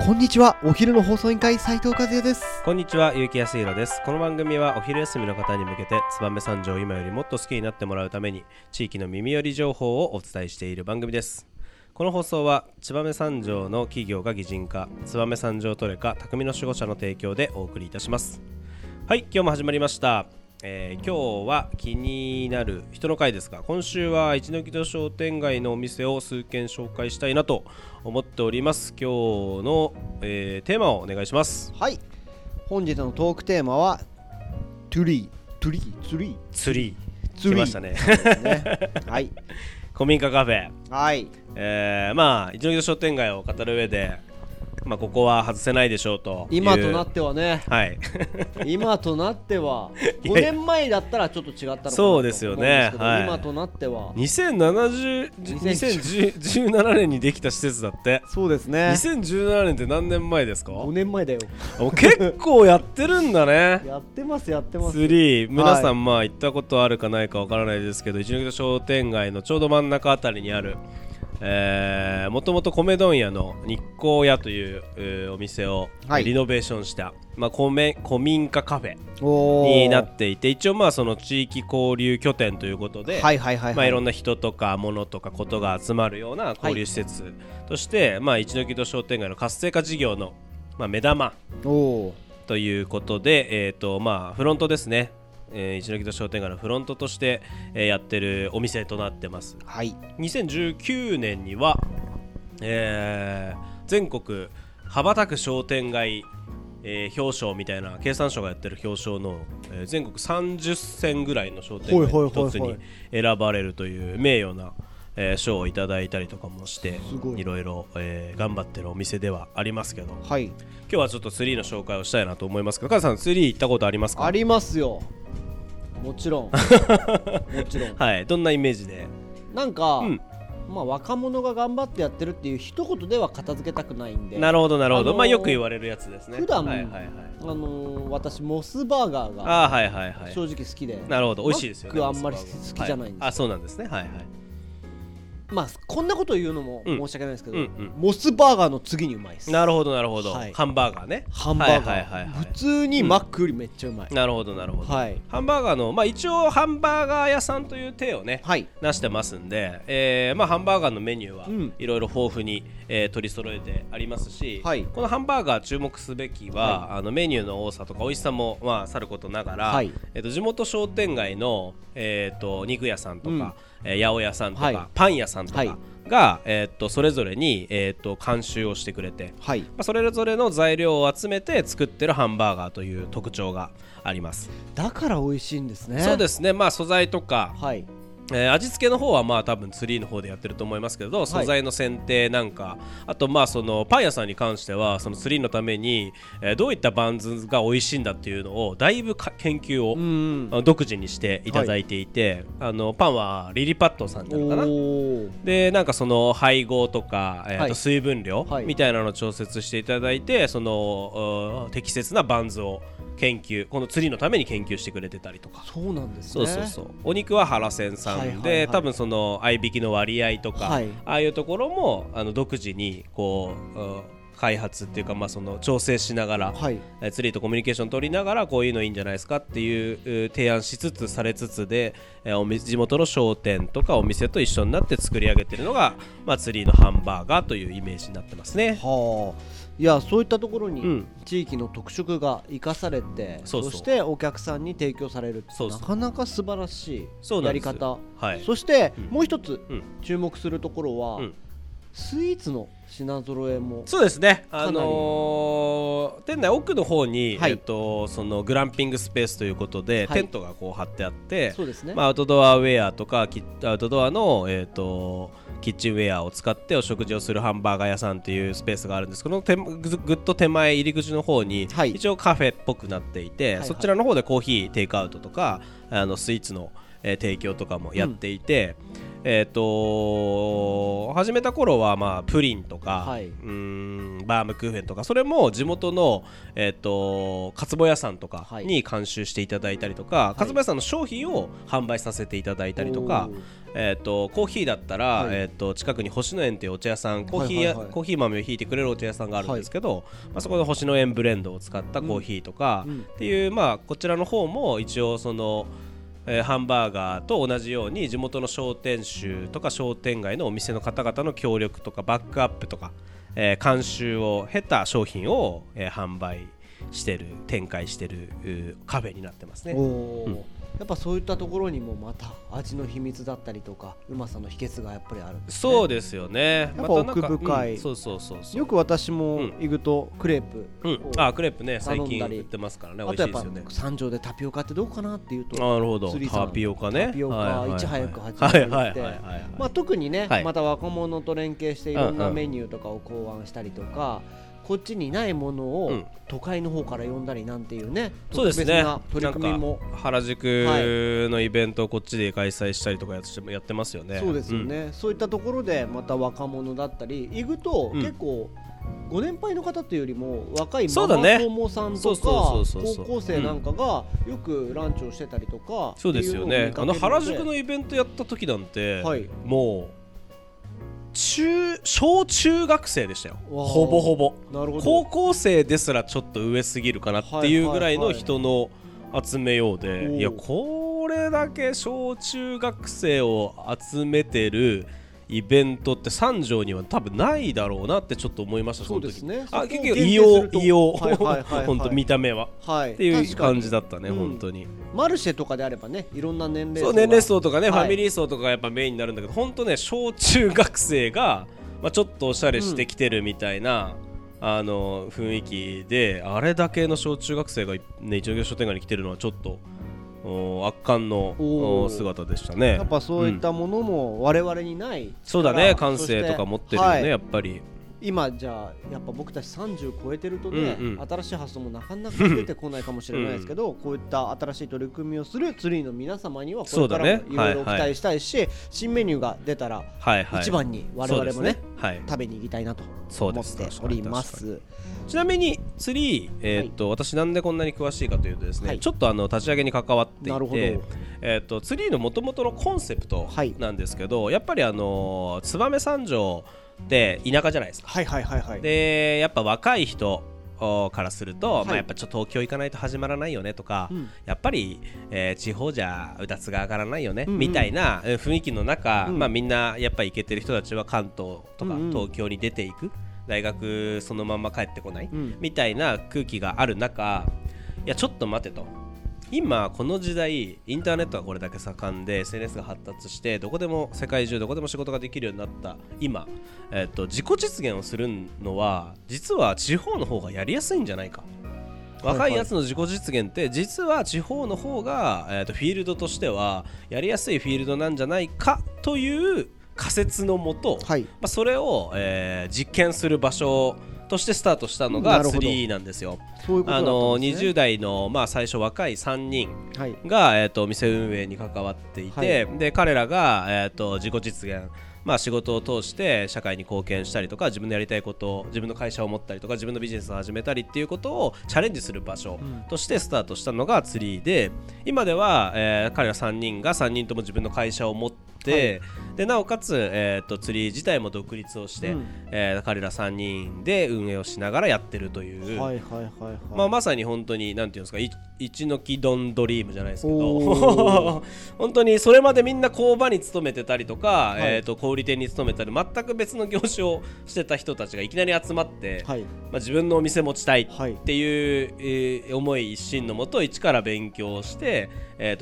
こんにちは、お昼の放送委員会斉藤和也です。こんにちは、結城康弘です。この番組はお昼休みの方に向けて燕三条を今よりもっと好きになってもらうために地域の耳寄り情報をお伝えしている番組です。この放送は燕三条の企業が擬人化、燕三条トレカ匠の守護者の提供でお送りいたします。はい、今日も始まりました。今日は気になる人の会ですが、今週は一ノ木戸商店街のお店を数軒紹介したいなと思っております。今日の、テーマをお願いします。はい、本日のトークテーマはTREE。来ましたね。はい、古民家カフェ。はい、一ノ木戸商店街を語る上でここは外せないでしょうという今となってはね、はい、今となっては5年前だったらちょっと違ったのかなと思うんですけど、そうですよね、はい、今となっては2017年にできた施設だって。そうですね、2017年って何年前ですか？5年前だよ。結構やってるんだね。やってます。3、皆さん行ったことあるかないかわからないですけど、一ノ木戸商店街のちょうど真ん中あたりにある、もともと米問屋の日光屋という、お店をリノベーションした、古民家カフェになっていて、一応その地域交流拠点ということで、いろんな人とか物とかことが集まるような交流施設として、一ノ木戸商店街の活性化事業の、目玉ということで、フロントですね、一ノ木戸商店街のフロントとして、やってるお店となってます。はい、2019年には、全国羽ばたく商店街、表彰みたいな、経産省がやってる表彰の、全国30選ぐらいの商店街の一つに選ばれるという名誉な賞をいただいたりとかもして、いろいろ頑張ってるお店ではありますけど、はい、今日はちょっと3の紹介をしたいなと思いますけど、カズさん3行ったことありますか？ありますよ、もちろん。はい、どんなイメージで？なんか、若者が頑張ってやってるっていう一言では片付けたくないんで。なるほど、よく言われるやつですね。普段、私モスバーガーが正直好きで、なるほど、美味しいですよね。マックあんまり好きじゃないんですよ。はい、あ、そうなんですね。はいはい、こんなこと言うのも申し訳ないですけど、モスバーガーの次にうまいです。なるほど、はい、ハンバーガーね。ハンバーガー、普通にマックよりめっちゃうまい。なるほど、はい、ハンバーガーの、一応ハンバーガー屋さんという体をね、なしてますんで、ハンバーガーのメニューはいろいろ豊富に、取り揃えてありますし、このハンバーガー注目すべきは、メニューの多さとか美味しさも、さることながら、地元商店街の、肉屋さんとか、八百屋さんとか、パン屋さんとかが、それぞれに、監修をしてくれて、それぞれの材料を集めて作ってるハンバーガーという特徴があります。だから美味しいんですね。そうですね、素材とか、味付けの方は多分ツリーの方でやってると思いますけど、素材の選定なんか、あとそのパン屋さんに関しては、そのツリーのために、どういったバンズが美味しいんだっていうのをだいぶ研究を独自にしていただいていて、パンはリリパットさんなのかな、でその配合とか、水分量みたいなのを調節していただいて、その適切なバンズを研究、この釣りのために研究してくれてたりとか。そうなんですね。そう、お肉は原千さんで、多分その合いびきの割合とか、ああいうところも独自にこう、開発っていうか、その調整しながら、釣りとコミュニケーション取りながら、こういうのいいんじゃないですかっていう提案しつつされつつで、地元の商店とかお店と一緒になって作り上げてるのが、釣りのハンバーガーというイメージになってますね。はあ、いや、そういったところに地域の特色が生かされて、そしてお客さんに提供される、なかなか素晴らしいやり方。そして、もう一つ注目するところは、スイーツの品揃えも。そうですね、店内奥の方に、そのグランピングスペースということで、テントがこう張ってあって、アウトドアウェアとかアウトドアの、キッチンウェアを使ってお食事をするハンバーガー屋さんというスペースがあるんですけど、ぐっと手前入り口の方に、一応カフェっぽくなっていて、そちらの方でコーヒーテイクアウトとか、スイーツの、提供とかもやっていて、始めた頃はまあプリンとか、はい、バームクーヘンとか、それも地元の、かつぼ屋さんとかに監修していただいたりとか、はい、かつぼ屋さんの商品を販売させていただいたりとか、はい、コーヒーだったら、はい、近くに星野園っていうお茶屋さん、コーヒー豆をひいてくれるお茶屋さんがあるんですけど、はい、まあ、そこで星野園ブレンドを使ったコーヒーとかっていう、まあ、こちらの方も一応そのハンバーガーと同じように地元の商店主とか商店街のお店の方々の協力とかバックアップとか、監修を経た商品を、販売してる、展開してるカフェになってますね。お、うん、やっぱそういったところにもまた味の秘密だったりとかうまさの秘訣がやっぱりあるんですね。そうですよね。やっぱ奥深い。よく私も行くとクレープ、クレープね、最近売ってますからね、美味しいですよね。あとやっぱ三条でタピオカってどこかなっていうと、なるほど、タピオカね、タピオカいち早く始めていて、特にね、はい、また若者と連携していろんなメニューとかを考案したりとか、こっちにないものを都会の方から呼んだりなんていうね、特別な取り組みも、原宿のイベントをこっちで開催したりとかやってますよね。そうですよね、うん、そういったところでまた若者だったり行くと結構、ご年配の方というよりも若いママ友さんとか高校生なんかがよくランチをしてたりとか、そうですよね。あの原宿のイベントやった時なんて、はい、もう小中学生でしたよ、ほぼほぼ。なるほど。高校生ですらちょっと上すぎるかなっていうぐらいの人の集めようで、はいはいはい、いやこれだけ小中学生を集めてるイベントって三条には多分ないだろうなってちょっと思いました。そうですね、その時。あ、結局異様、本当見た目は、はい、っていう感じだったね、本当に。マルシェとかであればね、いろんな年齢層、そう、年齢層とかね、はい、ファミリー層とかがやっぱメインになるんだけど、本当ね、小中学生が、まあ、ちょっとおしゃれしてきてるみたいな、あの雰囲気で、あれだけの小中学生がね、一応商店街に来てるのはちょっと圧巻の姿でしたね。やっぱそういったものも我々にない、うん、そうだね、感性とか持ってるよね、はい、やっぱり今じゃあやっぱ僕たち30超えてるとね、うんうん、新しい発想もなかなか出てこないかもしれないですけど、うん、こういった新しい取り組みをするツリーの皆様にはこれからもいろいろ期待したいし、ね、はいはい、新メニューが出たら一番に我々もね、はいはい、食べに行きたいなと思っております。ちなみにツリー、はい、私なんでこんなに詳しいかというとですね、はい、ちょっとあの立ち上げに関わっていて、ツリーの元々のコンセプトなんですけど、はい、やっぱり燕三条で田舎じゃないですか、はいはいはいはい、でやっぱ若い人からすると、はい、まあ、やっぱちょっと東京行かないと始まらないよねとか、うん、やっぱり、地方じゃうだつが上がらないよね、うんうん、みたいな雰囲気の中、うん、まあ、みんなやっぱり行けてる人たちは関東とか東京に出ていく、うんうん、大学そのまま帰ってこない、うん、みたいな空気がある中、いやちょっと待てと、今この時代インターネットがこれだけ盛んで SNS が発達して、どこでも世界中どこでも仕事ができるようになった今、自己実現をするのは実は地方の方がやりやすいんじゃないか、若いやつの自己実現って実は地方の方が、フィールドとしてはやりやすいフィールドなんじゃないかという仮説のもと、はい、まあ、それを、実験する場所としてスタートしたのが3なんですよ。そういうことだったんですね。20代の、まあ、最初若い3人が、はい、店運営に関わっていて、はい、で彼らが、自己実現、まあ、仕事を通して社会に貢献したりとか、自分のやりたいことを、自分の会社を持ったりとか、自分のビジネスを始めたりっていうことをチャレンジする場所としてスタートしたのがツリーで、今では、彼ら3人が3人とも自分の会社を持って、でなおかつ、ツリー自体も独立をして、彼ら3人で運営をしながらやってるという、まあ、まさに本当になんていうんですか、一の木ドンドリームじゃないですけど本当にそれまでみんな工場に勤めてたりとか、小売店に勤めたり全く別の業種をしてた人たちがいきなり集まって、はい、まあ、自分のお店持ちたいっていう、思い一心のもと一から勉強して、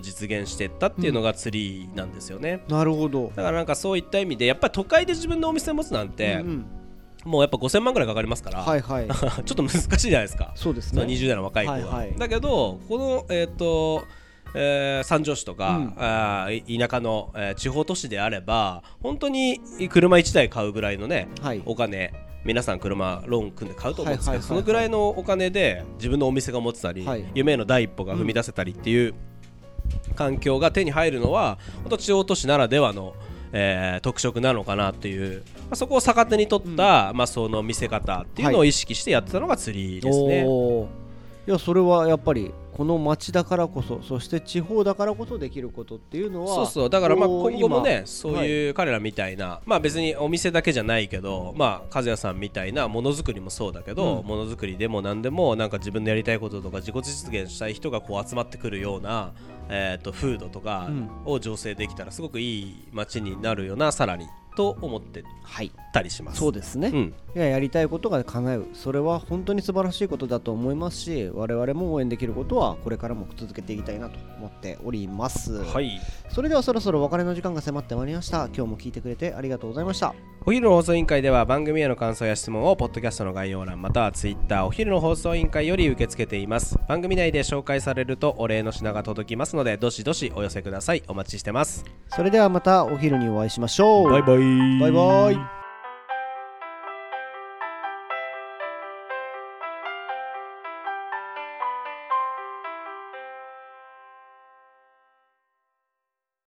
実現していったっていうのがツリーなんですよね、うん、なるほど。だからなんかそういった意味でやっぱり都会で自分のお店持つなんて、うんうん、もうやっぱ5000万くらいかかりますから、はいはい、ちょっと難しいじゃないですか。そうですね、20代の若い子は、はいはい、だけどこの、三条市とか、うん、田舎の、地方都市であれば本当に車1台買うぐらいのね、はい、お金、皆さん車ローン組んで買うと思うんですけど、そのぐらいのお金で自分のお店が持ってたり、はい、夢の第一歩が踏み出せたりっていう環境が手に入るのは、本当地方都市ならではの特色なのかなっていう、まあ、そこを逆手に取った、まあ、その見せ方っていうのを意識してやってたのが釣りですね、はい、いやそれはやっぱりこの町だからこそ、そして地方だからこそできることっていうのは、そうそう、だからまあ今後もね、そういう彼らみたいな、はい、まあ別にお店だけじゃないけど、まあ和也さんみたいなものづくりもそうだけど、ものづくりでも何でもなんか自分のやりたいこととか自己実現したい人がこう集まってくるようなフードとかを醸成できたらすごくいい町になるよな、さらにと思ってたりします、はい、そうですね、うん、いや、やりたいことが叶う、それは本当に素晴らしいことだと思いますし、我々も応援できることはこれからも続けていきたいなと思っております、はい、それではそろそろお別れの時間が迫ってまいりました。今日も聞いてくれてありがとうございました。お昼の放送委員会では番組への感想や質問をポッドキャストの概要欄またはツイッターお昼の放送委員会より受け付けています。番組内で紹介されるとお礼の品が届きますので、どしどしお寄せください。お待ちしてます。それではまたお昼にお会いしましょう。バイバイ。バイバイ。